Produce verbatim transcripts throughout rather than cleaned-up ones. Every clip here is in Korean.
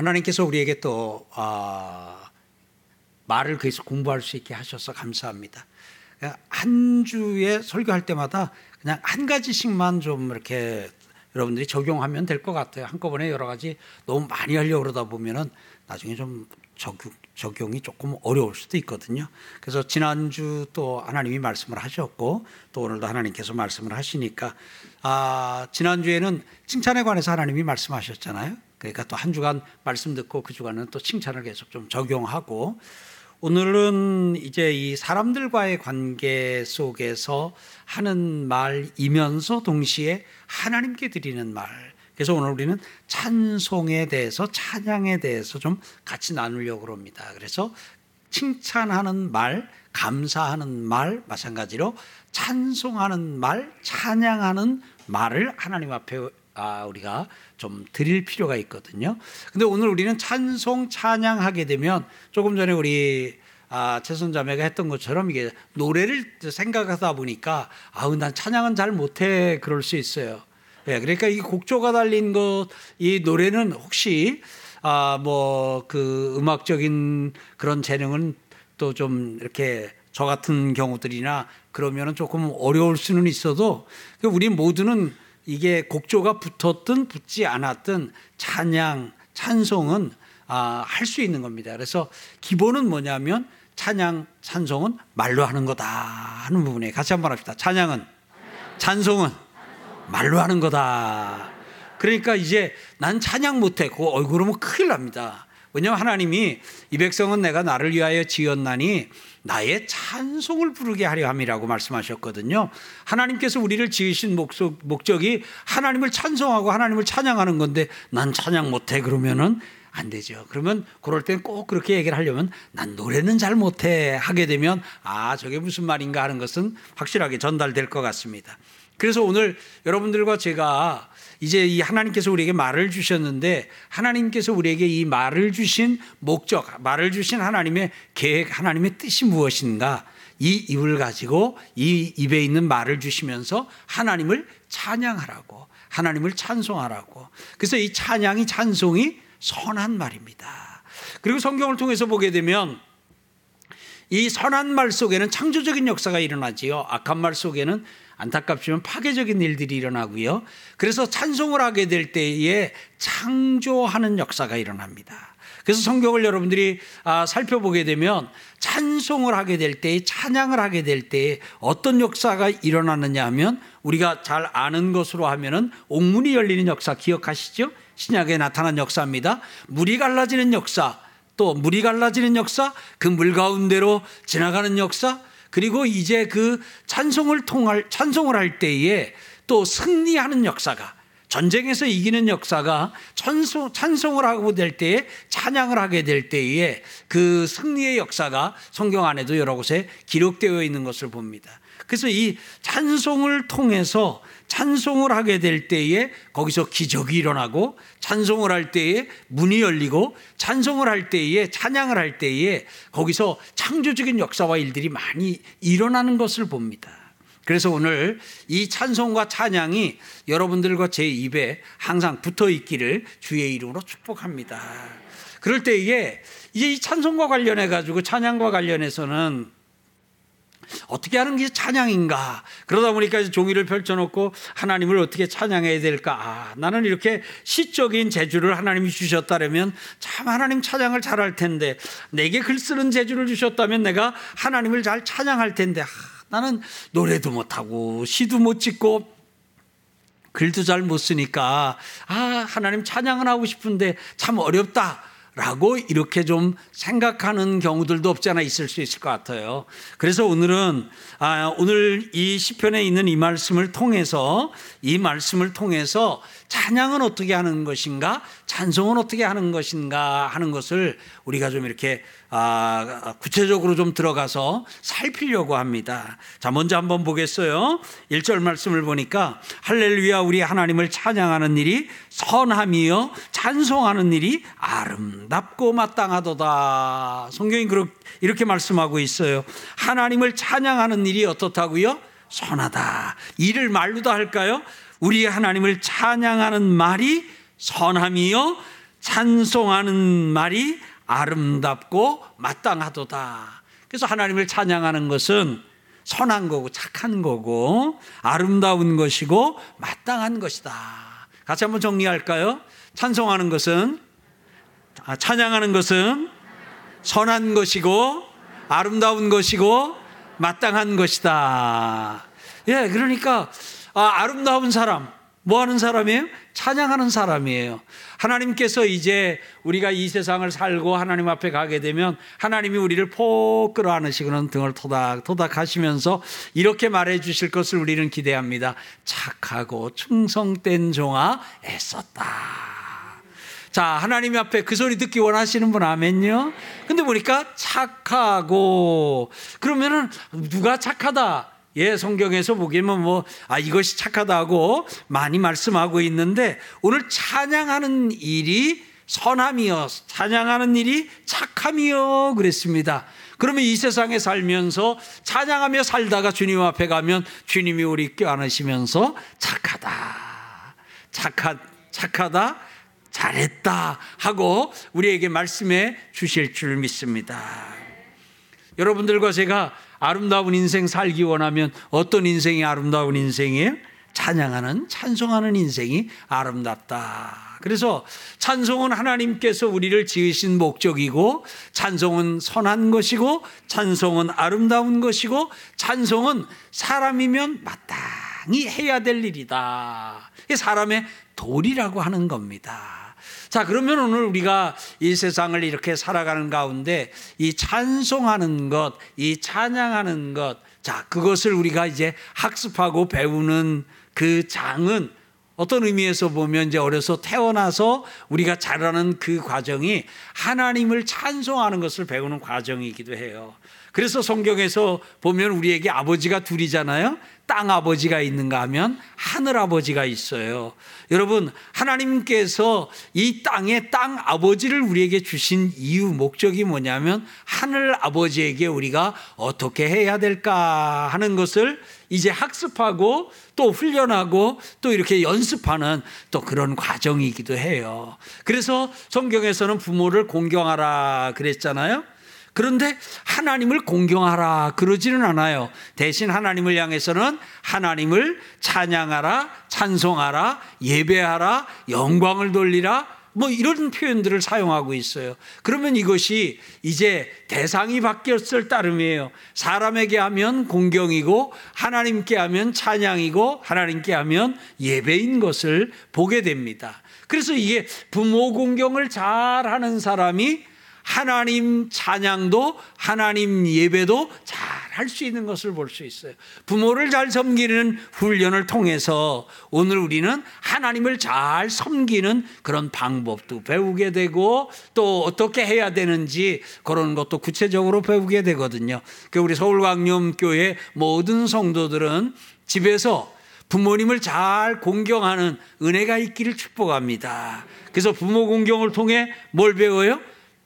하나님께서 우리에게 또 어, 말을 그래서 공부할 수 있게 하셔서 감사합니다. 한 주에 설교할 때마다 그냥 한 가지씩만 좀 이렇게 여러분들이 적용하면 될 것 같아요. 한꺼번에 여러 가지 너무 많이 하려고 그러다 보면은 나중에 좀 적용, 적용이 조금 어려울 수도 있거든요. 그래서 지난주 또 하나님이 말씀을 하셨고 또 오늘도 하나님께서 말씀을 하시니까 아, 지난주에는 칭찬에 관해서 하나님이 말씀하셨잖아요. 그러니까 또 한 주간 말씀 듣고 그 주간은 또 칭찬을 계속 좀 적용하고, 오늘은 이제 이 사람들과의 관계 속에서 하는 말이면서 동시에 하나님께 드리는 말. 그래서 오늘 우리는 찬송에 대해서, 찬양에 대해서 좀 같이 나누려고 합니다. 그래서 칭찬하는 말, 감사하는 말, 마찬가지로 찬송하는 말, 찬양하는 말을 하나님 앞에 아, 우리가 좀 드릴 필요가 있거든요. 근데 오늘 우리는 찬송, 찬양하게 되면 조금 전에 우리 아, 최선자매가 했던 것처럼 이게 노래를 생각하다 보니까 아우, 난 찬양은 잘 못해. 그럴 수 있어요. 예, 그러니까 이 곡조가 달린 것, 이 노래는 혹시 아, 뭐 그 음악적인 그런 재능은 또 좀 이렇게 저 같은 경우들이나 그러면은 조금 어려울 수는 있어도 우리 모두는 이게 곡조가 붙었든 붙지 않았든 찬양, 찬송은 아, 할 수 있는 겁니다. 그래서 기본은 뭐냐면 찬양, 찬송은 말로 하는 거다 하는 부분에 같이 한번 합시다. 찬양은, 찬송은 말로 하는 거다. 그러니까 이제 난 찬양 못해. 그거 그러면 큰일 납니다. 왜냐하면 하나님이 이 백성은 내가 나를 위하여 지었나니 나의 찬송을 부르게 하려 함이라고 말씀하셨거든요. 하나님께서 우리를 지으신 목소, 목적이 하나님을 찬송하고 하나님을 찬양하는 건데 난 찬양 못해 그러면은 안 되죠. 그러면 그럴 땐 꼭 그렇게 얘기를 하려면 난 노래는 잘 못해 하게 되면 아, 저게 무슨 말인가 하는 것은 확실하게 전달될 것 같습니다. 그래서 오늘 여러분들과 제가 이제 이 하나님께서 우리에게 말을 주셨는데, 하나님께서 우리에게 이 말을 주신 목적, 말을 주신 하나님의 계획, 하나님의 뜻이 무엇인가, 이 입을 가지고 이 입에 있는 말을 주시면서 하나님을 찬양하라고, 하나님을 찬송하라고. 그래서 이 찬양이, 찬송이 선한 말입니다. 그리고 성경을 통해서 보게 되면 이 선한 말 속에는 창조적인 역사가 일어나지요. 악한 말 속에는 안타깝지만 파괴적인 일들이 일어나고요. 그래서 찬송을 하게 될 때에 창조하는 역사가 일어납니다. 그래서 성경을 여러분들이 살펴보게 되면 찬송을 하게 될 때에, 찬양을 하게 될 때에 어떤 역사가 일어나느냐 하면, 우리가 잘 아는 것으로 하면은 옥문이 열리는 역사 기억하시죠? 신약에 나타난 역사입니다. 물이 갈라지는 역사, 또 물이 갈라지는 역사, 그 물 가운데로 지나가는 역사, 그리고 이제 그 찬송을 통할, 찬송을 할 때에 또 승리하는 역사가, 전쟁에서 이기는 역사가, 찬송, 찬송을 하고 될 때에, 찬양을 하게 될 때에 그 승리의 역사가 성경 안에도 여러 곳에 기록되어 있는 것을 봅니다. 그래서 이 찬송을 통해서 찬송을 하게 될 때에 거기서 기적이 일어나고, 찬송을 할 때에 문이 열리고, 찬송을 할 때에, 찬양을 할 때에 거기서 창조적인 역사와 일들이 많이 일어나는 것을 봅니다. 그래서 오늘 이 찬송과 찬양이 여러분들과 제 입에 항상 붙어 있기를 주의 이름으로 축복합니다. 그럴 때에 이제 이 찬송과 관련해 가지고, 찬양과 관련해서는 어떻게 하는 게 찬양인가? 그러다 보니까 이제 종이를 펼쳐놓고 하나님을 어떻게 찬양해야 될까? 아, 나는 이렇게 시적인 재주를 하나님이 주셨다면 참 하나님 찬양을 잘할 텐데, 내게 글 쓰는 재주를 주셨다면 내가 하나님을 잘 찬양할 텐데, 아, 나는 노래도 못하고 시도 못 짓고 글도 잘 못 쓰니까 아, 하나님 찬양은 하고 싶은데 참 어렵다 라고 이렇게 좀 생각하는 경우들도 없지 않아 있을 수 있을 것 같아요. 그래서 오늘은 아, 오늘 이 시편에 있는 이 말씀을 통해서 이 말씀을 통해서 찬양은 어떻게 하는 것인가, 찬송은 어떻게 하는 것인가 하는 것을 우리가 좀 이렇게 아, 구체적으로 좀 들어가서 살피려고 합니다. 자, 먼저 한번 보겠어요. 일 절 말씀을 보니까 할렐루야, 우리 하나님을 찬양하는 일이 선함이여 찬송하는 일이 아름답고 마땅하도다. 성경이 그렇게 이렇게 말씀하고 있어요. 하나님을 찬양하는 일이 어떻다고요? 선하다. 이를 말로다 할까요? 우리 하나님을 찬양하는 말이 선함이요 찬송하는 말이 아름답고 마땅하도다. 그래서 하나님을 찬양하는 것은 선한 거고 착한 거고 아름다운 것이고 마땅한 것이다. 같이 한번 정리할까요? 찬송하는 것은, 아, 찬양하는 것은 선한 것이고 아름다운 것이고 마땅한 것이다. 예, 그러니까 아, 아름다운 사람, 뭐 하는 사람이에요? 찬양하는 사람이에요. 하나님께서 이제 우리가 이 세상을 살고 하나님 앞에 가게 되면 하나님이 우리를 폭 끌어안으시고는 등을 토닥토닥 하시면서 이렇게 말해 주실 것을 우리는 기대합니다. 착하고 충성된 종아 애썼다. 자, 하나님 앞에 그 소리 듣기 원하시는 분 아멘요. 근데 보니까 착하고, 그러면은 누가 착하다? 예, 성경에서 보기에는 뭐, 아, 이것이 착하다고 많이 말씀하고 있는데, 오늘 찬양하는 일이 선함이여, 찬양하는 일이 착함이여 그랬습니다. 그러면 이 세상에 살면서 찬양하며 살다가 주님 앞에 가면 주님이 우리 껴안으시면서 착하다, 착하, 착하다, 잘했다 하고 우리에게 말씀해 주실 줄 믿습니다. 여러분들과 제가 아름다운 인생 살기 원하면 어떤 인생이 아름다운 인생이에요? 찬양하는, 찬송하는 인생이 아름답다. 그래서 찬송은 하나님께서 우리를 지으신 목적이고, 찬송은 선한 것이고, 찬송은 아름다운 것이고, 찬송은 사람이면 마땅히 해야 될 일이다. 이게 사람의 도리라고 하는 겁니다. 자, 그러면 오늘 우리가 이 세상을 이렇게 살아가는 가운데 이 찬송하는 것, 이 찬양하는 것, 자, 그것을 우리가 이제 학습하고 배우는 그 장은 어떤 의미에서 보면 이제 어려서 태어나서 우리가 자라는 그 과정이 하나님을 찬송하는 것을 배우는 과정이기도 해요. 그래서 성경에서 보면 우리에게 아버지가 둘이잖아요. 땅 아버지가 있는가 하면 하늘 아버지가 있어요. 여러분, 하나님께서 이 땅에 땅 아버지를 우리에게 주신 이유, 목적이 뭐냐면 하늘 아버지에게 우리가 어떻게 해야 될까 하는 것을 이제 학습하고 또 훈련하고 또 이렇게 연습하는 또 그런 과정이기도 해요. 그래서 성경에서는 부모를 공경하라 그랬잖아요. 그런데 하나님을 공경하라 그러지는 않아요. 대신 하나님을 향해서는 하나님을 찬양하라, 찬송하라, 예배하라, 영광을 돌리라, 뭐 이런 표현들을 사용하고 있어요. 그러면 이것이 이제 대상이 바뀌었을 따름이에요. 사람에게 하면 공경이고, 하나님께 하면 찬양이고, 하나님께 하면 예배인 것을 보게 됩니다. 그래서 이게 부모 공경을 잘하는 사람이 하나님 찬양도 하나님 예배도 잘 할 수 있는 것을 볼 수 있어요. 부모를 잘 섬기는 훈련을 통해서 오늘 우리는 하나님을 잘 섬기는 그런 방법도 배우게 되고, 또 어떻게 해야 되는지 그런 것도 구체적으로 배우게 되거든요. 우리 서울광염교회 모든 성도들은 집에서 부모님을 잘 공경하는 은혜가 있기를 축복합니다. 그래서 부모 공경을 통해 뭘 배워요?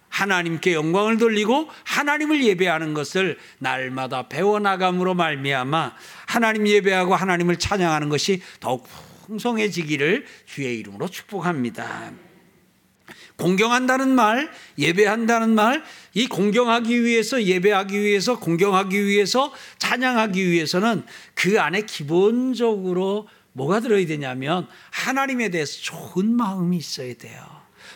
하나님께 영광을 돌리고 하나님을 예배하는 것을 날마다 배워나감으로 말미암아 하나님 예배하고 하나님을 찬양하는 것이 더욱 풍성해지기를 주의 이름으로 축복합니다. 공경한다는 말, 예배한다는 말, 이 공경하기 위해서, 예배하기 위해서, 공경하기 위해서, 찬양하기 위해서는 그 안에 기본적으로 뭐가 들어야 되냐면 하나님에 대해서 좋은 마음이 있어야 돼요.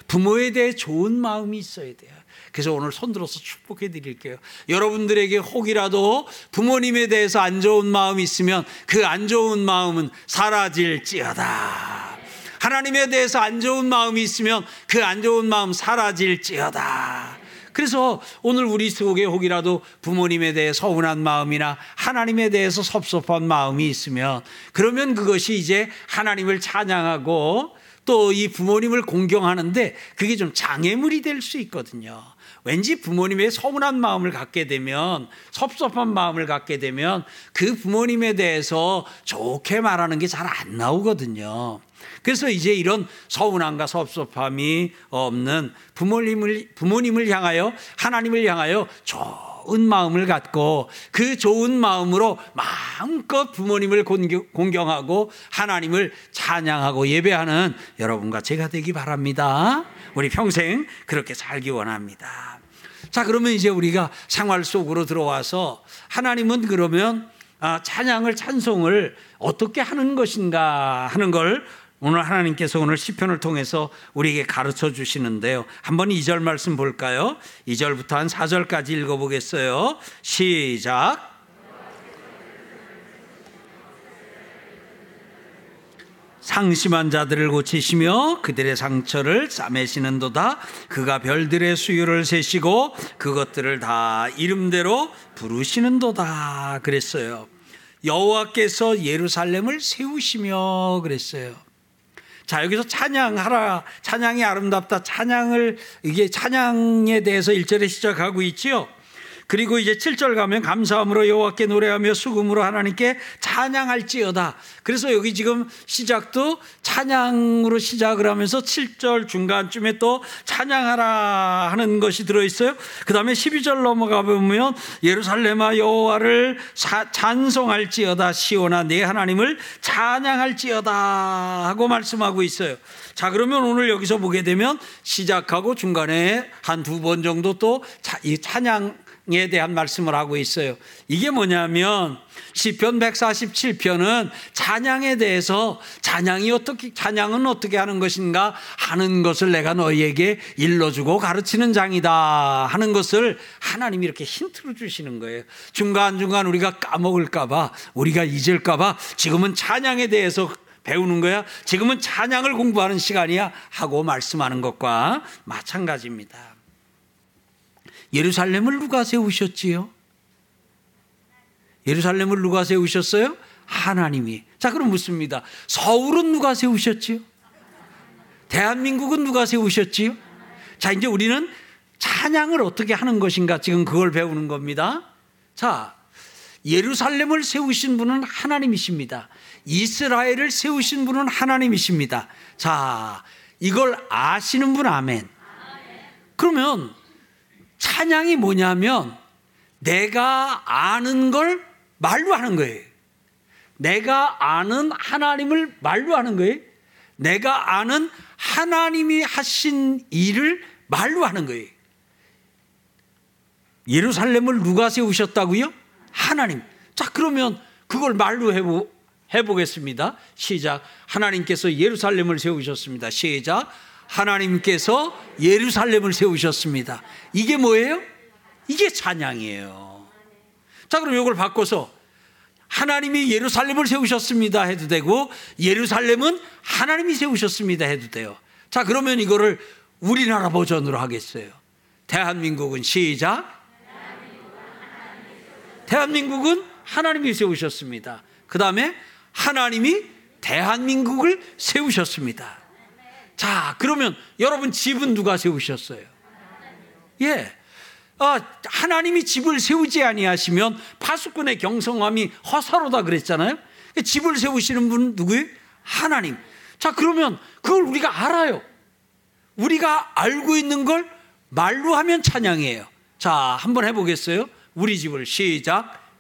부모에 대해 좋은 마음이 있어야 돼요. 그래서 오늘 손들어서 축복해 드릴게요. 여러분들에게 혹이라도 부모님에 대해서 안 좋은 마음이 있으면 그 안 좋은 마음은 사라질지어다. 하나님에 대해서 안 좋은 마음이 있으면 그 안 좋은 마음 사라질지어다. 그래서 오늘 우리 속에 혹이라도 부모님에 대해 서운한 마음이나 하나님에 대해서 섭섭한 마음이 있으면, 그러면 그것이 이제 하나님을 찬양하고 또 이 부모님을 공경하는데 그게 좀 장애물이 될 수 있거든요. 왠지 부모님의 서운한 마음을 갖게 되면, 섭섭한 마음을 갖게 되면 그 부모님에 대해서 좋게 말하는 게 잘 안 나오거든요. 그래서 이제 이런 서운함과 섭섭함이 없는 부모님을, 부모님을 향하여, 하나님을 향하여 좋게 좋은 마음을 갖고 그 좋은 마음으로 마음껏 부모님을 공경하고 하나님을 찬양하고 예배하는 여러분과 제가 되기 바랍니다. 우리 평생 그렇게 살기 원합니다. 자, 그러면 이제 우리가 생활 속으로 들어와서 하나님은 그러면 찬양을, 찬송을 어떻게 하는 것인가 하는 걸 오늘 하나님께서 오늘 시편을 통해서 우리에게 가르쳐 주시는데요. 한번 이 절 말씀 볼까요? 이 절부터 한 사 절까지 읽어보겠어요. 시작. 상심한 자들을 고치시며 그들의 상처를 싸매시는도다. 그가 별들의 수유를 세시고 그것들을 다 이름대로 부르시는도다 그랬어요. 여호와께서 예루살렘을 세우시며 그랬어요. 자, 여기서 찬양하라, 찬양이 아름답다, 찬양을, 이게 찬양에 대해서 일 절에 시작하고 있지요. 그리고 이제 칠 절 가면 감사함으로 여호와께 노래하며 수금으로 하나님께 찬양할지어다. 그래서 여기 지금 시작도 찬양으로 시작을 하면서 칠 절 중간쯤에 또 찬양하라 하는 것이 들어있어요. 그 다음에 십이 절 넘어가 보면 예루살렘아 여호와를 찬송할지어다, 시온아 내 하나님을 찬양할지어다 하고 말씀하고 있어요. 자, 그러면 오늘 여기서 보게 되면 시작하고 중간에 한 두 번 정도 또 이 찬양 에 대한 말씀을 하고 있어요. 이게 뭐냐면 시편 백사십칠 편은 찬양에 대해서 찬양이 어떻게, 찬양은 어떻게 하는 것인가 하는 것을 내가 너희에게 일러주고 가르치는 장이다 하는 것을 하나님이 이렇게 힌트로 주시는 거예요. 중간중간 우리가 까먹을까봐, 우리가 잊을까봐 지금은 찬양에 대해서 배우는 거야, 지금은 찬양을 공부하는 시간이야 하고 말씀하는 것과 마찬가지입니다. 예루살렘을 누가 세우셨지요? 예루살렘을 누가 세우셨어요? 하나님이. 자, 그럼 묻습니다. 서울은 누가 세우셨지요? 대한민국은 누가 세우셨지요? 자, 이제 우리는 찬양을 어떻게 하는 것인가 지금 그걸 배우는 겁니다. 자, 예루살렘을 세우신 분은 하나님이십니다. 이스라엘을 세우신 분은 하나님이십니다. 자, 이걸 아시는 분 아멘. 그러면 찬양이 뭐냐면 내가 아는 걸 말로 하는 거예요. 내가 아는 하나님을 말로 하는 거예요. 내가 아는 하나님이 하신 일을 말로 하는 거예요. 예루살렘을 누가 세우셨다고요? 하나님. 자, 그러면 그걸 말로 해보, 해보겠습니다. 시작. 하나님께서 예루살렘을 세우셨습니다. 시작. 하나님께서 예루살렘을 세우셨습니다. 이게 뭐예요? 이게 찬양이에요. 자, 그럼 이걸 바꿔서 하나님이 예루살렘을 세우셨습니다 해도 되고, 예루살렘은 하나님이 세우셨습니다 해도 돼요. 자, 그러면 이거를 우리나라 버전으로 하겠어요. 대한민국은 시작. 대한민국은 하나님이 세우셨습니다. 그 다음에 하나님이 대한민국을 세우셨습니다. 자, 그러면 여러분 집은 누가 세우셨어요? 예, 아, 하나님이 집을 세우지 아니하시면 파수꾼의 경성함이 허사로다 그랬잖아요. 집을 세우시는 분은 누구예요? 하나님. 자, 그러면 그걸 우리가 알아요. 우리가 알고 있는 걸 말로 하면 찬양이에요. 자, 한번 해보겠어요? 우리 집을 시작.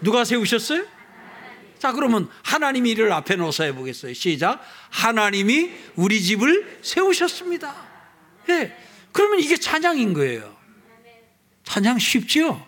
누가 세우셨어요? 자, 그러면 하나님이 이를 앞에 놓아서 해보겠어요. 시작. 하나님이 우리 집을 세우셨습니다. 예. 그러면 이게 찬양인 거예요. 찬양 쉽지요?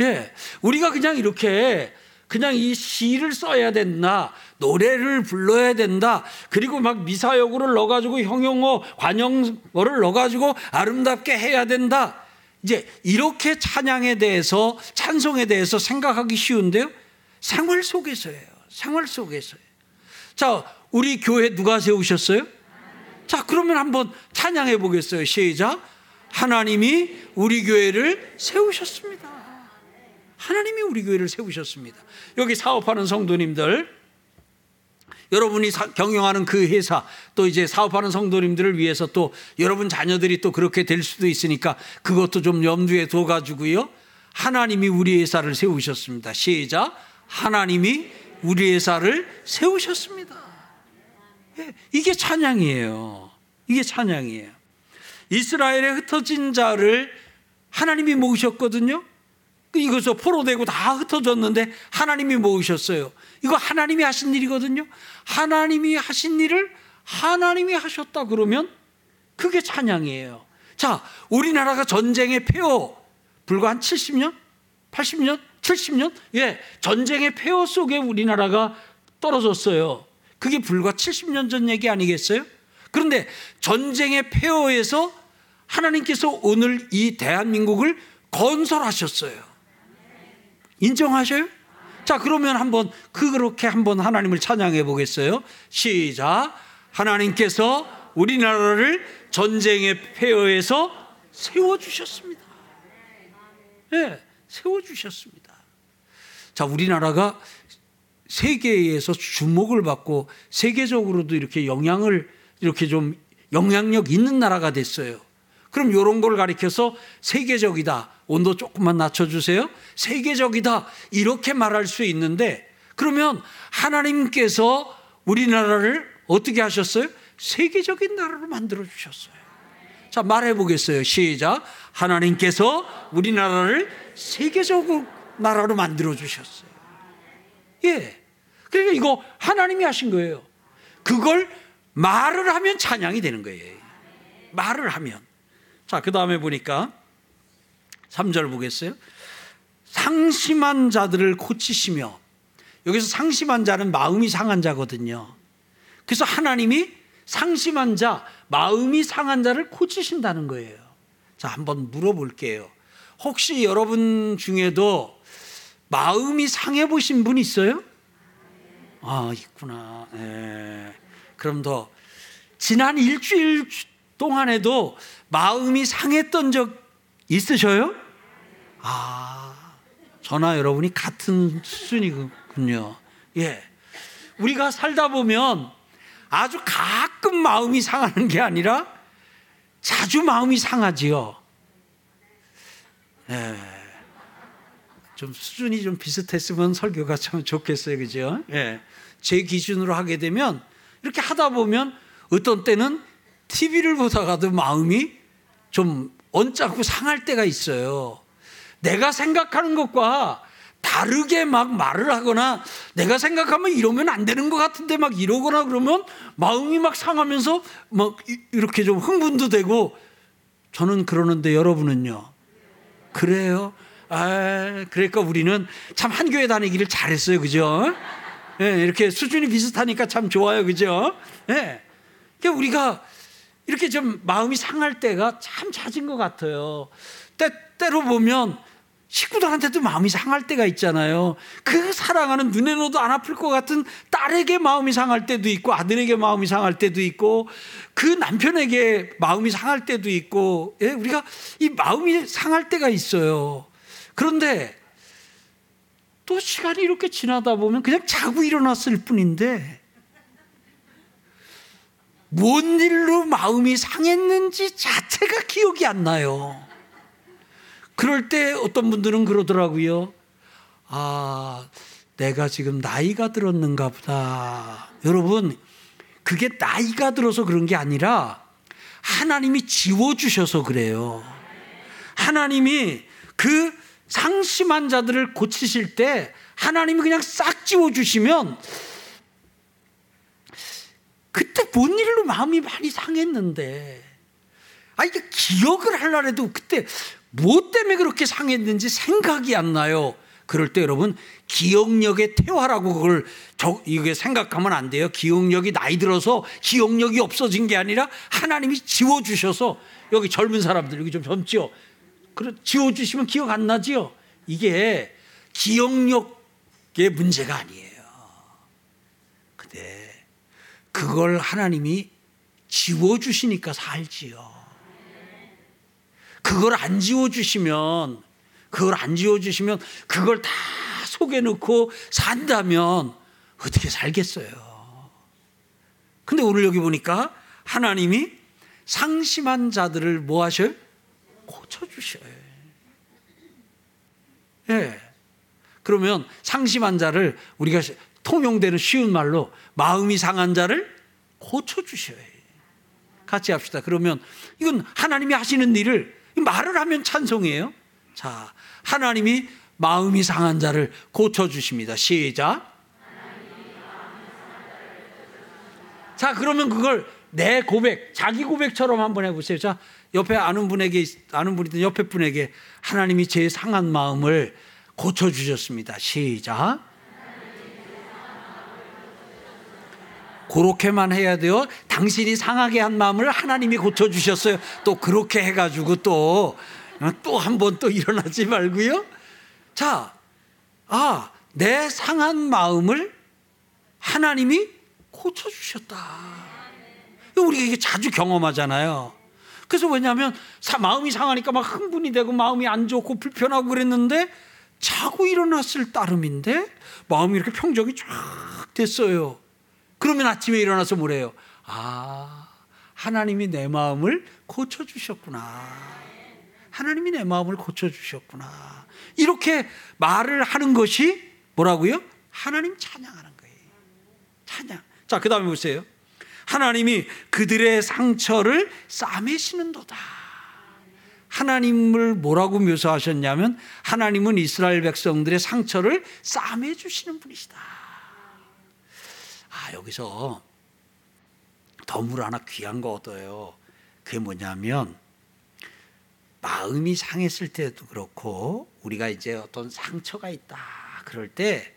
예. 우리가 그냥 이렇게 그냥 이 시를 써야 된다, 노래를 불러야 된다, 그리고 막 미사여구를 넣어가지고 형용어, 관용어를 넣어가지고 아름답게 해야 된다, 이제 이렇게 찬양에 대해서, 찬송에 대해서 생각하기 쉬운데요. 생활 속에서예요. 생활 속에서요. 자, 우리 교회 누가 세우셨어요? 자, 그러면 한번 찬양해 보겠어요. 시작. 하나님이 우리 교회를 세우셨습니다. 하나님이 우리 교회를 세우셨습니다. 여기 사업하는 성도님들, 여러분이 경영하는 그 회사, 또 이제 사업하는 성도님들을 위해서 또 여러분 자녀들이 또 그렇게 될 수도 있으니까 그것도 좀 염두에 둬가지고요. 하나님이 우리 회사를 세우셨습니다. 시작. 하나님이 우리 회사를 세우셨습니다. 예, 이게 찬양이에요. 이게 찬양이에요. 이스라엘에 흩어진 자를 하나님이 모으셨거든요. 이것도 포로되고 다 흩어졌는데 하나님이 모으셨어요. 이거 하나님이 하신 일이거든요. 하나님이 하신 일을 하나님이 하셨다 그러면 그게 찬양이에요. 자, 우리나라가 전쟁의 폐허, 불과 한 칠십 년? 팔십 년? 칠십 년? 예, 전쟁의 폐허 속에 우리나라가 떨어졌어요. 그게 불과 칠십 년 전 얘기 아니겠어요? 그런데 전쟁의 폐허에서 하나님께서 오늘 이 대한민국을 건설하셨어요. 인정하셔요? 자, 그러면 한번 그렇게 한번 하나님을 찬양해 보겠어요. 시작. 하나님께서 우리나라를 전쟁의 폐허에서 세워주셨습니다. 네, 세워주셨습니다. 자, 우리나라가 세계에서 주목을 받고 세계적으로도 이렇게 영향을 이렇게 좀 영향력 있는 나라가 됐어요. 그럼 이런 걸 가리켜서 세계적이다. 온도 조금만 낮춰주세요. 세계적이다. 이렇게 말할 수 있는데, 그러면 하나님께서 우리나라를 어떻게 하셨어요? 세계적인 나라로 만들어주셨어요. 자, 말해보겠어요. 시작. 하나님께서 우리나라를 세계적인 나라로 만들어주셨어요. 예. 그러니까 이거 하나님이 하신 거예요. 그걸 말을 하면 찬양이 되는 거예요. 말을 하면. 자, 그 다음에 보니까 삼 절 보겠어요. 상심한 자들을 고치시며, 여기서 상심한 자는 마음이 상한 자거든요. 그래서 하나님이 상심한 자, 마음이 상한 자를 고치신다는 거예요. 자, 한번 물어볼게요. 혹시 여러분 중에도 마음이 상해 보신 분 있어요? 아, 있구나. 예. 그럼 더 지난 일주일 동안에도 마음이 상했던 적 있으셔요? 아, 저나 여러분이 같은 수준이군요. 예. 우리가 살다 보면 아주 가끔 마음이 상하는 게 아니라 자주 마음이 상하지요. 예. 좀 수준이 좀 비슷했으면 설교가 참 좋겠어요. 그죠? 예. 제 기준으로 하게 되면 이렇게 하다 보면 어떤 때는 티비를 보다가도 마음이 좀 언짢고 상할 때가 있어요. 내가 생각하는 것과 다르게 막 말을 하거나, 내가 생각하면 이러면 안 되는 것 같은데 막 이러거나 그러면 마음이 막 상하면서 막 이렇게 좀 흥분도 되고. 저는 그러는데 여러분은요? 그래요? 아, 그러니까 우리는 참 한 교회 다니기를 잘했어요. 그죠? 네, 이렇게 수준이 비슷하니까 참 좋아요. 그죠? 네. 그러니까 우리가 이렇게 좀 마음이 상할 때가 참 잦은 것 같아요. 때, 때로 보면 식구들한테도 마음이 상할 때가 있잖아요. 그 사랑하는, 눈에 넣어도 안 아플 것 같은 딸에게 마음이 상할 때도 있고, 아들에게 마음이 상할 때도 있고, 그 남편에게 마음이 상할 때도 있고. 예, 우리가 이 마음이 상할 때가 있어요. 그런데 또 시간이 이렇게 지나다 보면 그냥 자고 일어났을 뿐인데 뭔 일로 마음이 상했는지 자체가 기억이 안 나요. 그럴 때 어떤 분들은 그러더라고요. 아, 내가 지금 나이가 들었는가 보다. 여러분, 그게 나이가 들어서 그런 게 아니라 하나님이 지워주셔서 그래요. 하나님이 그 상심한 자들을 고치실 때 하나님이 그냥 싹 지워주시면 그때 뭔 일로 마음이 많이 상했는데, 아, 이게 기억을 하려고 해도 그때 뭐 때문에 그렇게 상했는지 생각이 안 나요. 그럴 때 여러분, 기억력의 퇴화라고 그걸 저, 이게 생각하면 안 돼요. 기억력이 나이 들어서 기억력이 없어진 게 아니라 하나님이 지워주셔서, 여기 젊은 사람들 여기 좀 젊지요. 그래, 지워주시면 기억 안 나지요. 이게 기억력의 문제가 아니에요. 근데 그걸 하나님이 지워주시니까 살지요. 그걸 안 지워주시면, 그걸 안 지워주시면, 그걸 다 속에 넣고 산다면 어떻게 살겠어요. 근데 오늘 여기 보니까 하나님이 상심한 자들을 뭐 하셔요? 고쳐주셔요. 예. 그러면 상심한 자를 우리가 통용되는 쉬운 말로 마음이 상한 자를 고쳐주셔야 해요. 같이 합시다. 그러면 이건 하나님이 하시는 일을 말을 하면 찬송이에요. 자, 하나님이 마음이 상한 자를 고쳐주십니다. 시작. 자, 그러면 그걸 내 고백, 자기 고백처럼 한번 해보세요. 자, 옆에 아는 분에게, 아는 분이든 옆에 분에게 하나님이 제 상한 마음을 고쳐주셨습니다. 시작. 그렇게만 해야 돼요. 당신이 상하게 한 마음을 하나님이 고쳐주셨어요. 또 그렇게 해가지고 또, 또 한 번 또 일어나지 말고요. 자, 아, 내 상한 마음을 하나님이 고쳐주셨다. 우리가 이게 자주 경험하잖아요. 그래서 왜냐하면 사, 마음이 상하니까 막 흥분이 되고 마음이 안 좋고 불편하고 그랬는데 자고 일어났을 따름인데 마음이 이렇게 평정이 쫙 됐어요. 그러면 아침에 일어나서 뭐래요? 아, 하나님이 내 마음을 고쳐주셨구나. 하나님이 내 마음을 고쳐주셨구나. 이렇게 말을 하는 것이 뭐라고요? 하나님 찬양하는 거예요. 찬양. 자, 그 다음에 보세요. 하나님이 그들의 상처를 싸매시는도다. 하나님을 뭐라고 묘사하셨냐면 하나님은 이스라엘 백성들의 상처를 싸매주시는 분이시다. 아, 여기서 덤으로 하나 귀한 거 얻어요. 그게 뭐냐면 마음이 상했을 때도 그렇고 우리가 이제 어떤 상처가 있다 그럴 때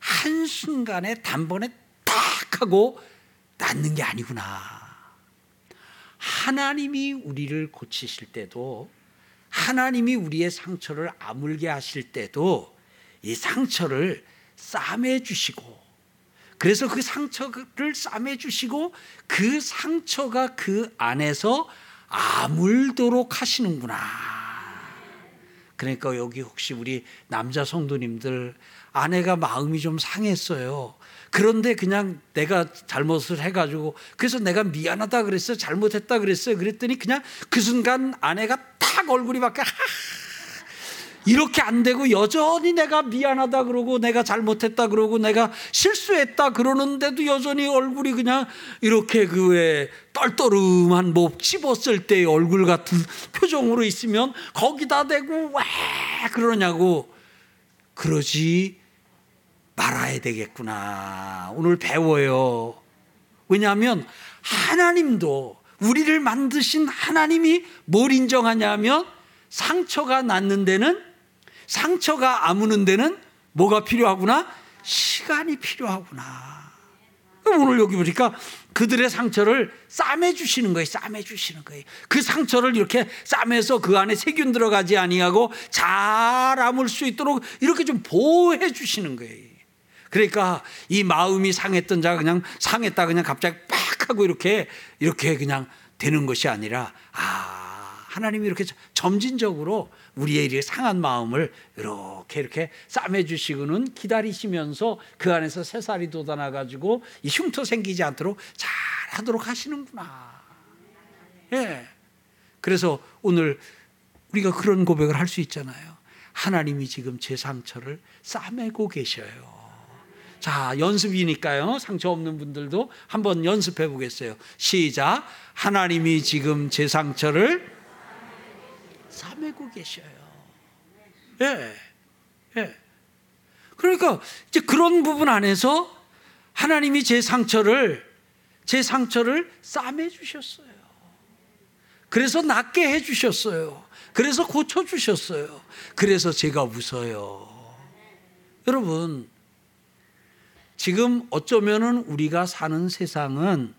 한순간에 단번에 딱 하고 낫는 게 아니구나. 하나님이 우리를 고치실 때도 하나님이 우리의 상처를 아물게 하실 때도 이 상처를 싸매주시고, 그래서 그 상처를 싸매주시고 그 상처가 그 안에서 아물도록 하시는구나. 그러니까 여기 혹시 우리 남자 성도님들 아내가 마음이 좀 상했어요. 그런데 그냥 내가 잘못을 해가지고 그래서 내가 미안하다 그랬어요. 잘못했다 그랬어요. 그랬더니 그냥 그 순간 아내가 탁 얼굴이 밖에 하 이렇게 안 되고 여전히 내가 미안하다 그러고 내가 잘못했다 그러고 내가 실수했다 그러는데도 여전히 얼굴이 그냥 이렇게 그 왜 떨떠름한 목 씹었을 때의 얼굴 같은 표정으로 있으면 거기다 대고 왜 그러냐고. 그러지 말아야 되겠구나. 오늘 배워요. 왜냐하면 하나님도 우리를 만드신 하나님이 뭘 인정하냐면 상처가 낫는 데는, 상처가 아무는 데는 뭐가 필요하구나? 시간이 필요하구나. 오늘 여기 보니까 그들의 상처를 싸매주시는 거예요. 싸매주시는 거예요. 그 상처를 이렇게 싸매서 그 안에 세균 들어가지 아니하고 잘 아물 수 있도록 이렇게 좀 보호해 주시는 거예요. 그러니까 이 마음이 상했던 자가 그냥 상했다 그냥 갑자기 팍 하고 이렇게 이렇게 그냥 되는 것이 아니라, 아, 하나님이 이렇게 점진적으로 우리의 상한 마음을 이렇게 이렇게 싸매주시고는 기다리시면서 그 안에서 새살이 돋아나가지고 이 흉터 생기지 않도록 잘 하도록 하시는구나. 예. 그래서 오늘 우리가 그런 고백을 할 수 있잖아요. 하나님이 지금 제 상처를 싸매고 계셔요. 자, 연습이니까요. 상처 없는 분들도 한번 연습해 보겠어요. 시작. 하나님이 지금 제 상처를 싸매고 계셔요. 예, 예. 그러니까 이제 그런 부분 안에서 하나님이 제 상처를 제 상처를 싸매 주셨어요. 그래서 낫게 해 주셨어요. 그래서 고쳐 주셨어요. 그래서 제가 웃어요. 여러분, 지금 어쩌면은 우리가 사는 세상은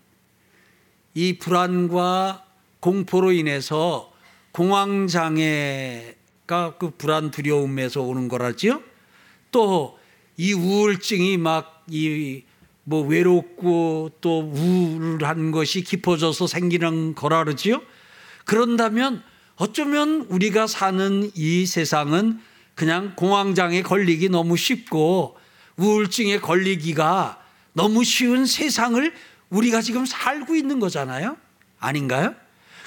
이 불안과 공포로 인해서 공황장애가 그 불안 두려움에서 오는 거라지요. 또 이 우울증이 막 이 뭐 외롭고 또 우울한 것이 깊어져서 생기는 거라지요. 그런다면 어쩌면 우리가 사는 이 세상은 그냥 공황장애 걸리기 너무 쉽고 우울증에 걸리기가 너무 쉬운 세상을 우리가 지금 살고 있는 거잖아요. 아닌가요?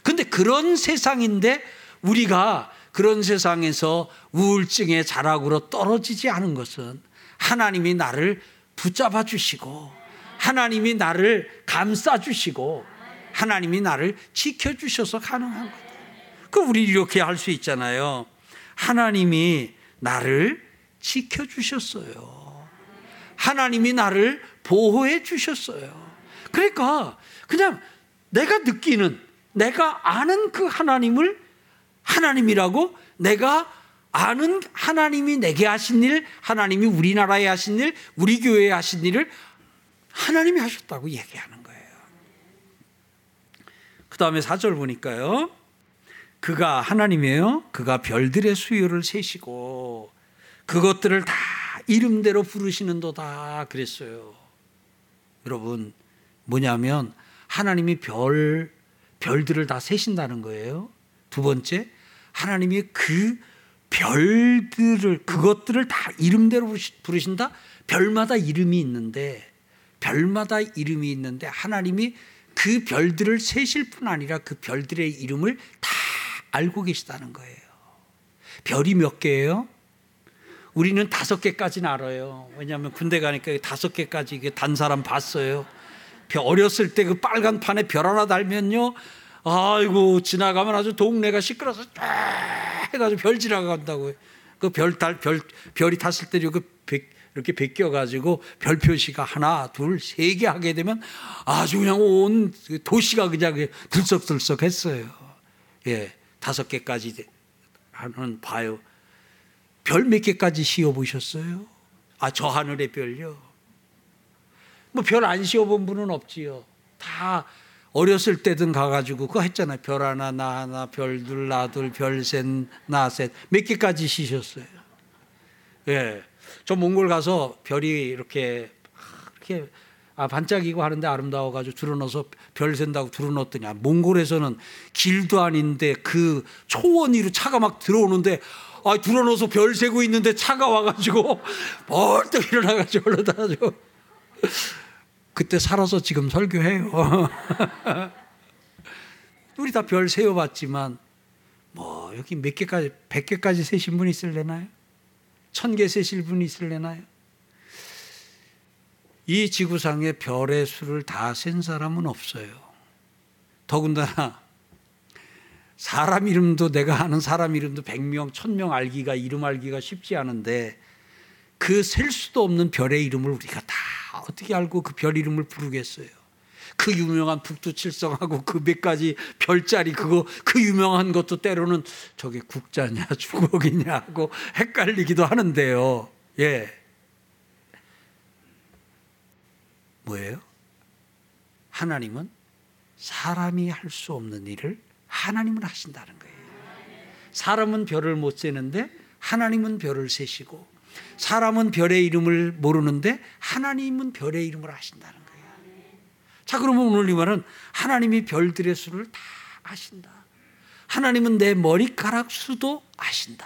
근데 그런 세상인데 우리가 그런 세상에서 우울증의 자락으로 떨어지지 않은 것은 하나님이 나를 붙잡아 주시고 하나님이 나를 감싸 주시고 하나님이 나를 지켜 주셔서 가능한 거예요. 그 우리 이렇게 할 수 있잖아요. 하나님이 나를 지켜주셨어요. 하나님이 나를 보호해 주셨어요. 그러니까 그냥 내가 느끼는, 내가 아는 그 하나님을 하나님이라고, 내가 아는 하나님이 내게 하신 일, 하나님이 우리나라에 하신 일, 우리 교회에 하신 일을 하나님이 하셨다고 얘기하는 거예요. 그 다음에 사 절 보니까요, 그가 하나님이에요. 그가 별들의 수요를 세시고 그것들을 다 이름대로 부르시는도다 그랬어요. 여러분, 뭐냐면 하나님이 별, 별들을 다 세신다는 거예요. 두 번째, 하나님이 그 별들을, 그것들을 다 이름대로 부르신다. 별마다 이름이 있는데, 별마다 이름이 있는데 하나님이 그 별들을 세실 뿐 아니라 그 별들의 이름을 다 알고 계시다는 거예요. 별이 몇 개예요? 우리는 다섯 개까지는 알아요. 왜냐하면 군대 가니까 다섯 개까지 이게 단 사람 봤어요. 어렸을 때 그 빨간 판에 별 하나 달면요, 아이고 지나가면 아주 동네가 시끄러워서 쫙 해가지고 별 지나간다고요. 그 별 달, 별, 별이 탔을 때 이렇게, 이렇게 베껴가지고 별 표시가 하나, 둘, 세 개 하게 되면 아주 그냥 온 도시가 그냥 들썩들썩 했어요. 예, 다섯 개까지 하는 봐요. 별 몇 개까지 씌워보셨어요? 아, 저 하늘의 별요? 뭐 별 안 씌워본 분은 없지요. 다 어렸을 때든 가가지고 그거 했잖아요. 별 하나, 나 하나, 별 둘, 나 둘, 별 셋, 나 셋. 몇 개까지 씌셨어요? 예. 저 몽골 가서 별이 이렇게, 이렇게 아, 반짝이고 하는데 아름다워가지고 들어넣어서 별 센다고 들어넣었더니, 아, 몽골에서는 길도 아닌데 그 초원 위로 차가 막 들어오는데, 아, 들어넣어서 별 세고 있는데 차가 와가지고 벌떡 일어나가지고 올라다가지고 그때 살아서 지금 설교해요. 우리 다 별 세워봤지만 뭐 여기 몇 개까지, 백 개까지 세신 분 있을래나요? 천 개 세실 분 있을래나요? 이 지구상에 별의 수를 다 센 사람은 없어요. 더군다나 사람 이름도, 내가 아는 사람 이름도 백 명, 천 명 알기가, 이름 알기가 쉽지 않은데 그 셀 수도 없는 별의 이름을 우리가 다 어떻게 알고 그 별 이름을 부르겠어요? 그 유명한 북두칠성하고 그 몇 가지 별자리, 그거, 그 유명한 것도 때로는 저게 국자냐 주걱이냐 하고 헷갈리기도 하는데요. 예. 뭐예요? 하나님은 사람이 할 수 없는 일을 하나님은 하신다는 거예요. 사람은 별을 못 세는데 하나님은 별을 세시고, 사람은 별의 이름을 모르는데 하나님은 별의 이름을 아신다는 거예요. 자, 그러면 오늘 이 말은 하나님이 별들의 수를 다 아신다. 하나님은 내 머리카락 수도 아신다.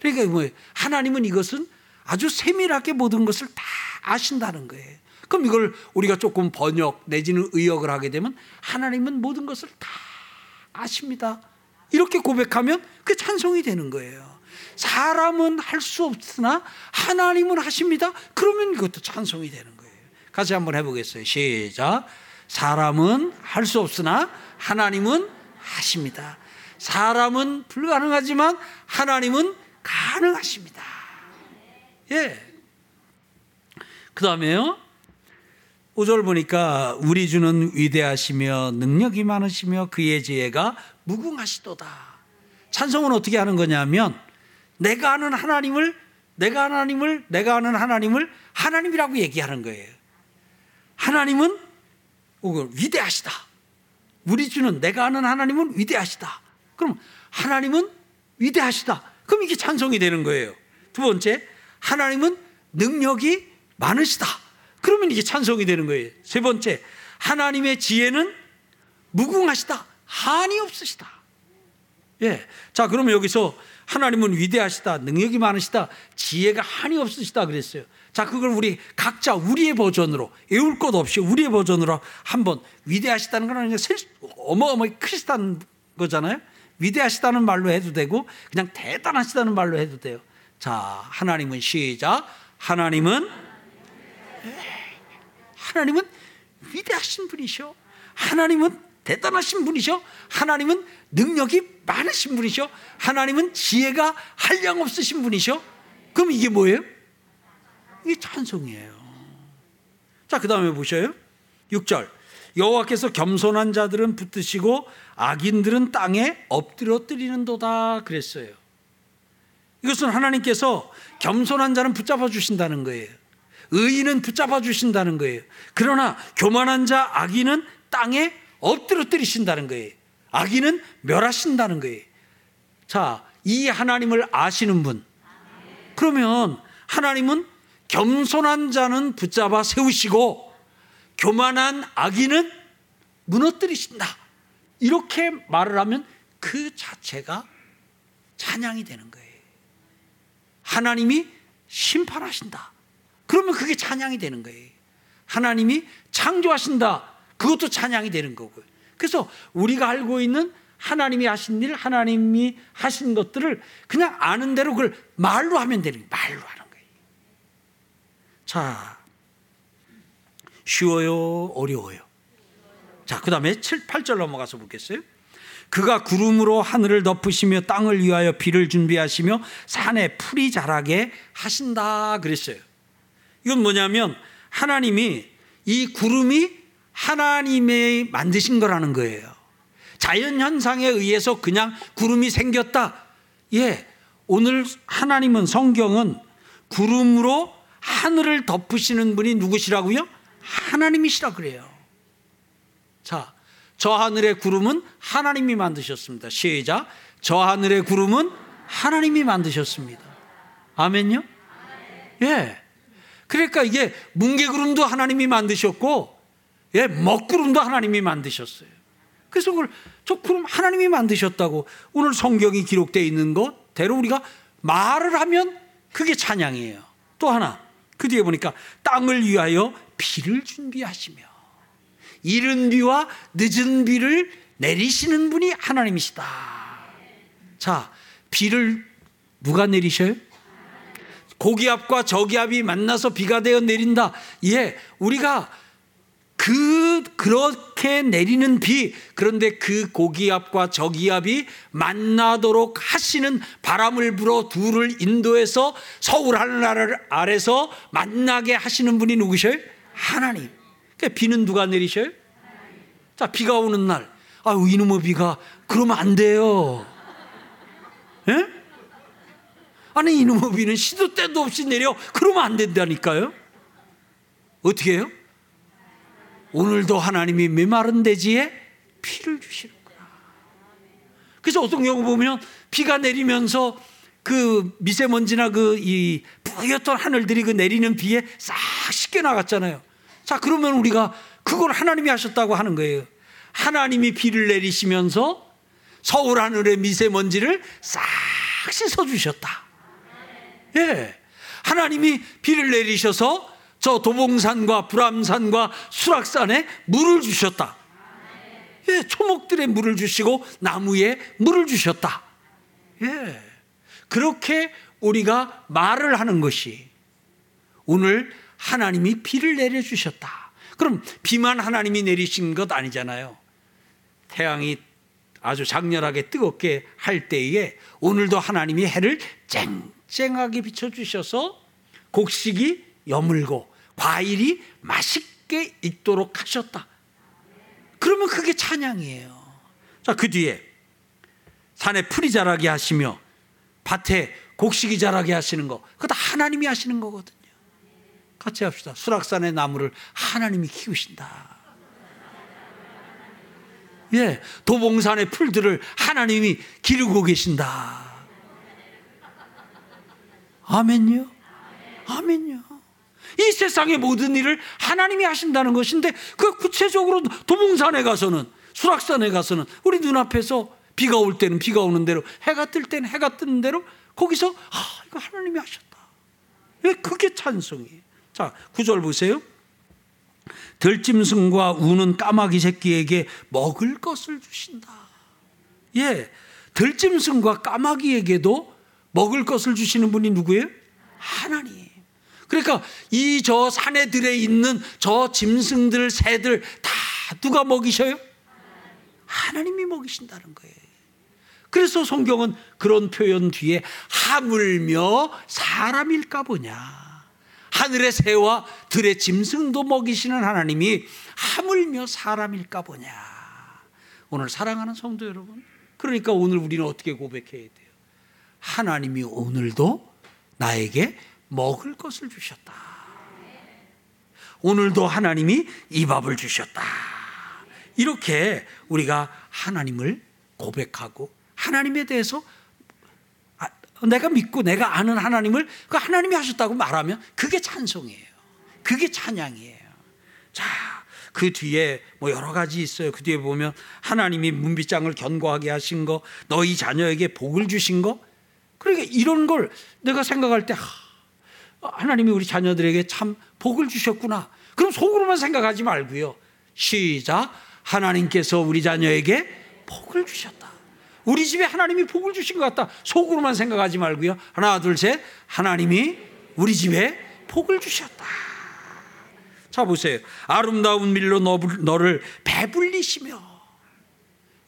그러니까 뭐예요? 하나님은 이것은 아주 세밀하게 모든 것을 다 아신다는 거예요. 그럼 이걸 우리가 조금 번역 내지는 의역을 하게 되면 하나님은 모든 것을 다 아십니다, 이렇게 고백하면 그게 찬송이 되는 거예요. 사람은 할 수 없으나 하나님은 하십니다. 그러면 그것도 찬송이 되는 거예요. 같이 한번 해보겠어요. 시작. 사람은 할 수 없으나 하나님은 하십니다. 사람은 불가능하지만 하나님은 가능하십니다. 예. 그 다음에요, 오 절 보니까 우리 주는 위대하시며 능력이 많으시며 그의 지혜가 무궁하시도다. 찬송은 어떻게 하는 거냐면 내가 아는 하나님을, 내가 하나님을, 내가 아는 하나님을 하나님이라고 얘기하는 거예요. 하나님은 위대하시다. 우리 주는, 내가 아는 하나님은 위대하시다. 그럼 하나님은 위대하시다. 그럼 이게 찬송이 되는 거예요. 두 번째, 하나님은 능력이 많으시다. 그러면 이게 찬송이 되는 거예요. 세 번째, 하나님의 지혜는 무궁하시다. 한이 없으시다. 예. 자, 그러면 여기서 하나님은 위대하시다, 능력이 많으시다, 지혜가 한이 없으시다 그랬어요. 자, 그걸 우리 각자 우리의 버전으로, 외울 것 없이 우리의 버전으로 한번, 위대하시다는 건 그냥 어마어마하게 크시다는 거잖아요. 위대하시다는 말로 해도 되고 그냥 대단하시다는 말로 해도 돼요. 자, 하나님은, 시작. 하나님은, 하나님은 위대하신 분이셔. 하나님은 대단하신 분이셔. 하나님은 능력이 많으신 분이셔. 하나님은 지혜가 한량 없으신 분이셔. 그럼 이게 뭐예요? 이게 찬송이에요. 자, 그 다음에 보셔요. 육 절. 여호와께서 겸손한 자들은 붙드시고 악인들은 땅에 엎드러뜨리는도다 그랬어요. 이것은 하나님께서 겸손한 자는 붙잡아 주신다는 거예요. 의인은 붙잡아 주신다는 거예요. 그러나 교만한 자 악인은 땅에 엎드러뜨리신다는 거예요. 악인은 멸하신다는 거예요. 자, 이 하나님을 아시는 분. 그러면 하나님은 겸손한 자는 붙잡아 세우시고 교만한 악인은 무너뜨리신다. 이렇게 말을 하면 그 자체가 찬양이 되는 거예요. 하나님이 심판하신다. 그러면 그게 찬양이 되는 거예요. 하나님이 창조하신다. 그것도 찬양이 되는 거고요. 그래서 우리가 알고 있는 하나님이 하신 일, 하나님이 하신 것들을 그냥 아는 대로 그걸 말로 하면 되는 거예요. 말로 하는 거예요. 자, 쉬워요? 어려워요? 자, 그 다음에 팔 절 넘어가서 보겠어요. 그가 구름으로 하늘을 덮으시며 땅을 위하여 비를 준비하시며 산에 풀이 자라게 하신다 그랬어요. 이건 뭐냐면 하나님이, 이 구름이 하나님이 만드신 거라는 거예요. 자연현상에 의해서 그냥 구름이 생겼다. 예, 오늘 하나님은, 성경은 구름으로 하늘을 덮으시는 분이 누구시라고요? 하나님이시라 그래요. 자, 저 하늘의 구름은 하나님이 만드셨습니다. 시작. 저 하늘의 구름은 하나님이 만드셨습니다. 아멘요? 예. 그러니까 이게 뭉게구름도 하나님이 만드셨고, 예, 먹구름도 하나님이 만드셨어요. 그래서 그걸, 저 구름 하나님이 만드셨다고 오늘 성경이 기록되어 있는 것대로 우리가 말을 하면 그게 찬양이에요. 또 하나, 그 뒤에 보니까 땅을 위하여 비를 준비하시며, 이른 비와 늦은 비를 내리시는 분이 하나님이시다. 자, 비를 누가 내리셔요? 고기압과 저기압이 만나서 비가 되어 내린다. 예, 우리가 그 그렇게 내리는 비, 그런데 그 고기압과 저기압이 만나도록 하시는 바람을 불어 둘을 인도해서 서울 하늘 아래서 만나게 하시는 분이 누구셔요? 하나님. 그러니까 비는 누가 내리셔요? 하나님. 자, 비가 오는 날, 아, 이놈의 비가 그러면 안 돼요. 예? 아니, 이놈의 비는 시도 때도 없이 내려. 그러면 안 된다니까요. 어떻게 해요? 오늘도 하나님이 메마른 대지에 비를 주시는구나. 그래서 어떤 경우 보면 비가 내리면서 그 미세먼지나 그 이 뿌옇던 하늘들이 그 내리는 비에 싹 씻겨나갔잖아요. 자, 그러면 우리가 그걸 하나님이 하셨다고 하는 거예요. 하나님이 비를 내리시면서 서울 하늘의 미세먼지를 싹 씻어주셨다. 예, 하나님이 비를 내리셔서 저 도봉산과 불암산과 수락산에 물을 주셨다. 예, 초목들에 물을 주시고 나무에 물을 주셨다. 예, 그렇게 우리가 말을 하는 것이, 오늘 하나님이 비를 내려주셨다. 그럼 비만 하나님이 내리신 것 아니잖아요. 태양이 아주 장렬하게 뜨겁게 할 때에 오늘도 하나님이 해를 쨍쨍하게 비춰주셔서 곡식이 여물고 과일이 맛있게 익도록 하셨다. 그러면 그게 찬양이에요. 자, 그 뒤에 산에 풀이 자라게 하시며 밭에 곡식이 자라게 하시는 거, 그거 다 하나님이 하시는 거거든요. 같이 합시다. 수락산의 나무를 하나님이 키우신다. 예, 도봉산의 풀들을 하나님이 기르고 계신다. 아멘요? 아멘요? 이 세상의 모든 일을 하나님이 하신다는 것인데, 그 구체적으로 도봉산에 가서는, 수락산에 가서는 우리 눈앞에서 비가 올 때는 비가 오는 대로, 해가 뜰 때는 해가 뜨는 대로, 거기서 아, 이거 하나님이 하셨다. 왜 그게 찬송이에요. 자, 구 절 보세요. 들짐승과 우는 까마귀 새끼에게 먹을 것을 주신다. 예, 들짐승과 까마귀에게도 먹을 것을 주시는 분이 누구예요? 하나님. 그러니까 이 저 산에 들에 있는 저 짐승들, 새들 다 누가 먹이셔요? 하나님이 먹이신다는 거예요. 그래서 성경은 그런 표현 뒤에 하물며 사람일까 보냐, 하늘의 새와 들의 짐승도 먹이시는 하나님이 하물며 사람일까 보냐. 오늘 사랑하는 성도 여러분, 그러니까 오늘 우리는 어떻게 고백해야 돼요? 하나님이 오늘도 나에게 먹을 것을 주셨다. 오늘도 하나님이 이 밥을 주셨다. 이렇게 우리가 하나님을 고백하고, 하나님에 대해서 내가 믿고 내가 아는 하나님을 그 하나님이 하셨다고 말하면 그게 찬송이에요. 그게 찬양이에요. 자, 그 뒤에 뭐 여러 가지 있어요. 그 뒤에 보면 하나님이 문빗장을 견고하게 하신 거, 너희 자녀에게 복을 주신 거. 그러니까 이런 걸 내가 생각할 때 하나님이 우리 자녀들에게 참 복을 주셨구나. 그럼 속으로만 생각하지 말고요. 시작. 하나님께서 우리 자녀에게 복을 주셨다. 우리 집에 하나님이 복을 주신 것 같다. 속으로만 생각하지 말고요. 하나, 둘, 셋. 하나님이 우리 집에 복을 주셨다. 자, 보세요. 아름다운 밀로 너를 배불리시며.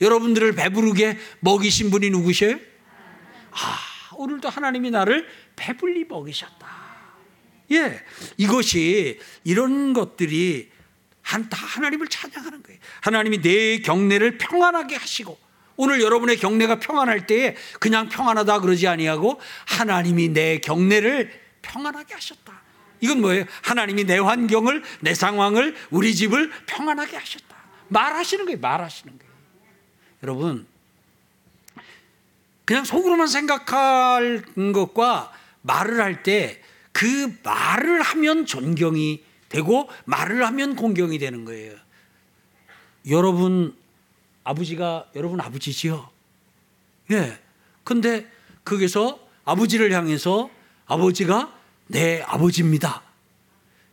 여러분들을 배부르게 먹이신 분이 누구세요? 아, 오늘도 하나님이 나를 배불리 먹이셨다. 예, 이것이, 이런 것들이 다 하나님을 찬양하는 거예요. 하나님이 내 경내를 평안하게 하시고, 오늘 여러분의 경내가 평안할 때에 그냥 평안하다 그러지 아니하고 하나님이 내 경내를 평안하게 하셨다. 이건 뭐예요? 하나님이 내 환경을, 내 상황을, 우리 집을 평안하게 하셨다. 말하시는 거예요. 말하시는 거예요. 여러분, 그냥 속으로만 생각할 것과 말을 할 때 그 말을 하면 존경이 되고 말을 하면 공경이 되는 거예요. 여러분 아버지가 여러분 아버지지요. 예. 근데 거기서 아버지를 향해서 아버지가 내 아버지입니다.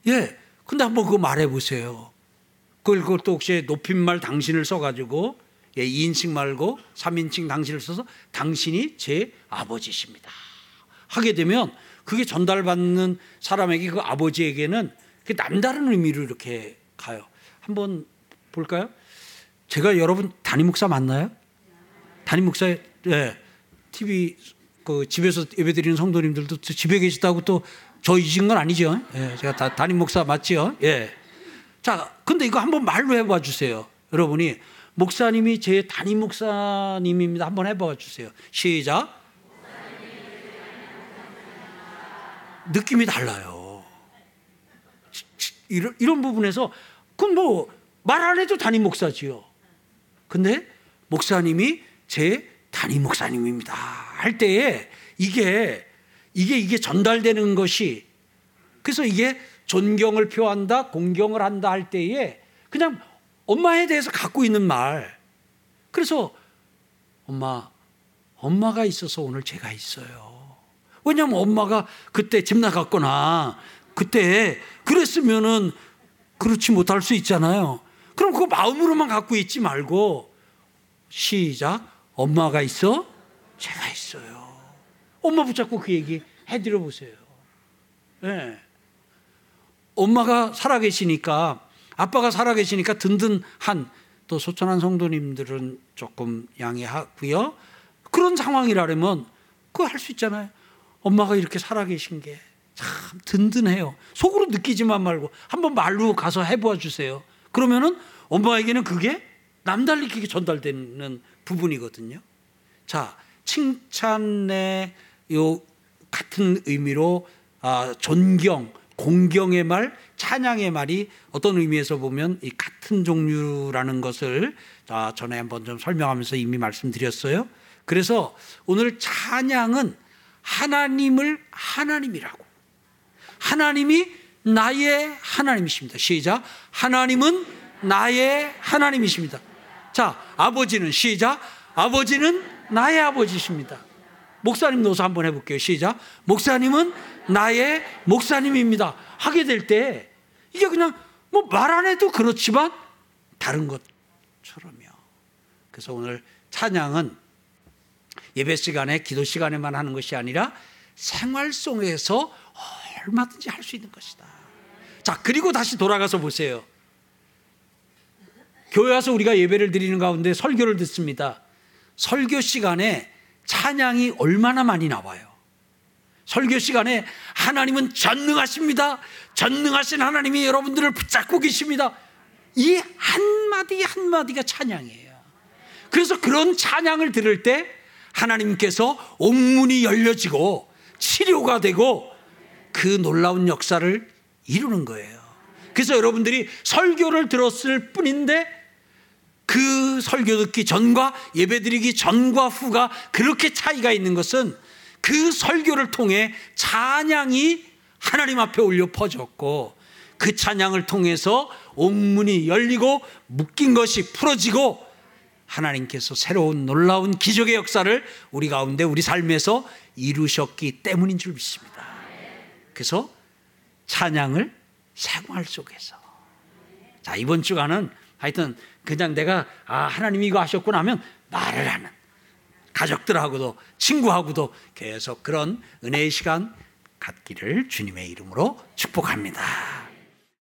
예. 근데 한번 그거 말해 보세요. 그걸 그것도 혹시 높임말 당신을 써가지고, 예, 이인칭 말고 삼인칭 당신을 써서 당신이 제 아버지십니다. 하게 되면 그게 전달받는 사람에게, 그 아버지에게는 그 남다른 의미로 이렇게 가요. 한번 볼까요? 제가 여러분 담임 목사 맞나요? 담임 목사, 예, 티비 그 집에서 예배드리는 성도님들도 집에 계시다고 또 저 잊은 건 아니죠? 예, 제가 다 담임 목사 맞지요? 예. 자, 근데 이거 한번 말로 해봐 주세요. 여러분이 목사님이 제 담임 목사님입니다. 한번 해봐 주세요. 시작. 느낌이 달라요. 이런 이런 부분에서 그럼 뭐 말 안 해도 담임 목사지요. 근데 목사님이 제 담임 목사님입니다 할 때에 이게 이게 이게 전달되는 것이, 그래서 이게 존경을 표한다, 공경을 한다 할 때에 그냥 엄마에 대해서 갖고 있는 말. 그래서 엄마, 엄마가 있어서 오늘 제가 있어요. 왜냐하면 엄마가 그때 집 나갔거나 그때 그랬으면은 그렇지 못할 수 있잖아요. 그럼 그거 마음으로만 갖고 있지 말고, 시작. 엄마가 있어? 제가 있어요. 엄마 붙잡고 그 얘기 해드려 보세요. 네. 엄마가 살아계시니까, 아빠가 살아계시니까 든든한, 또 소천한 성도님들은 조금 양해하고요. 그런 상황이라면 그거 할 수 있잖아요. 엄마가 이렇게 살아계신 게 참 든든해요. 속으로 느끼지만 말고 한번 말로 가서 해보아 주세요. 그러면은 엄마에게는 그게 남달리 그게 전달되는 부분이거든요. 자, 칭찬의 요 같은 의미로 아, 존경, 공경의 말, 찬양의 말이 어떤 의미에서 보면 이 같은 종류라는 것을 자, 전에 한번 좀 설명하면서 이미 말씀드렸어요. 그래서 오늘 찬양은 하나님을 하나님이라고, 하나님이 나의 하나님이십니다. 시작. 하나님은 나의 하나님이십니다. 자, 아버지는, 시작. 아버지는 나의 아버지십니다. 목사님 넣어서 한번 해볼게요. 시작. 목사님은 나의 목사님입니다. 하게 될 때 이게 그냥 뭐 말 안 해도 그렇지만 다른 것처럼요. 그래서 오늘 찬양은 예배 시간에, 기도 시간에만 하는 것이 아니라 생활 속에서 얼마든지 할 수 있는 것이다. 자, 그리고 다시 돌아가서 보세요. 교회 와서 우리가 예배를 드리는 가운데 설교를 듣습니다. 설교 시간에 찬양이 얼마나 많이 나와요. 설교 시간에 하나님은 전능하십니다. 전능하신 하나님이 여러분들을 붙잡고 계십니다. 이 한마디 한마디가 찬양이에요. 그래서 그런 찬양을 들을 때 하나님께서 옥문이 열려지고 치료가 되고 그 놀라운 역사를 이루는 거예요. 그래서 여러분들이 설교를 들었을 뿐인데 그 설교 듣기 전과 예배 드리기 전과 후가 그렇게 차이가 있는 것은 그 설교를 통해 찬양이 하나님 앞에 올려 퍼졌고 그 찬양을 통해서 옥문이 열리고 묶인 것이 풀어지고 하나님께서 새로운 놀라운 기적의 역사를 우리 가운데 우리 삶에서 이루셨기 때문인 줄 믿습니다. 그래서 찬양을 생활 속에서, 자, 이번 주간은 하여튼 그냥 내가 아 하나님이 이거 하셨구나 하면 말을 하는, 가족들하고도 친구하고도 계속 그런 은혜의 시간 갖기를 주님의 이름으로 축복합니다.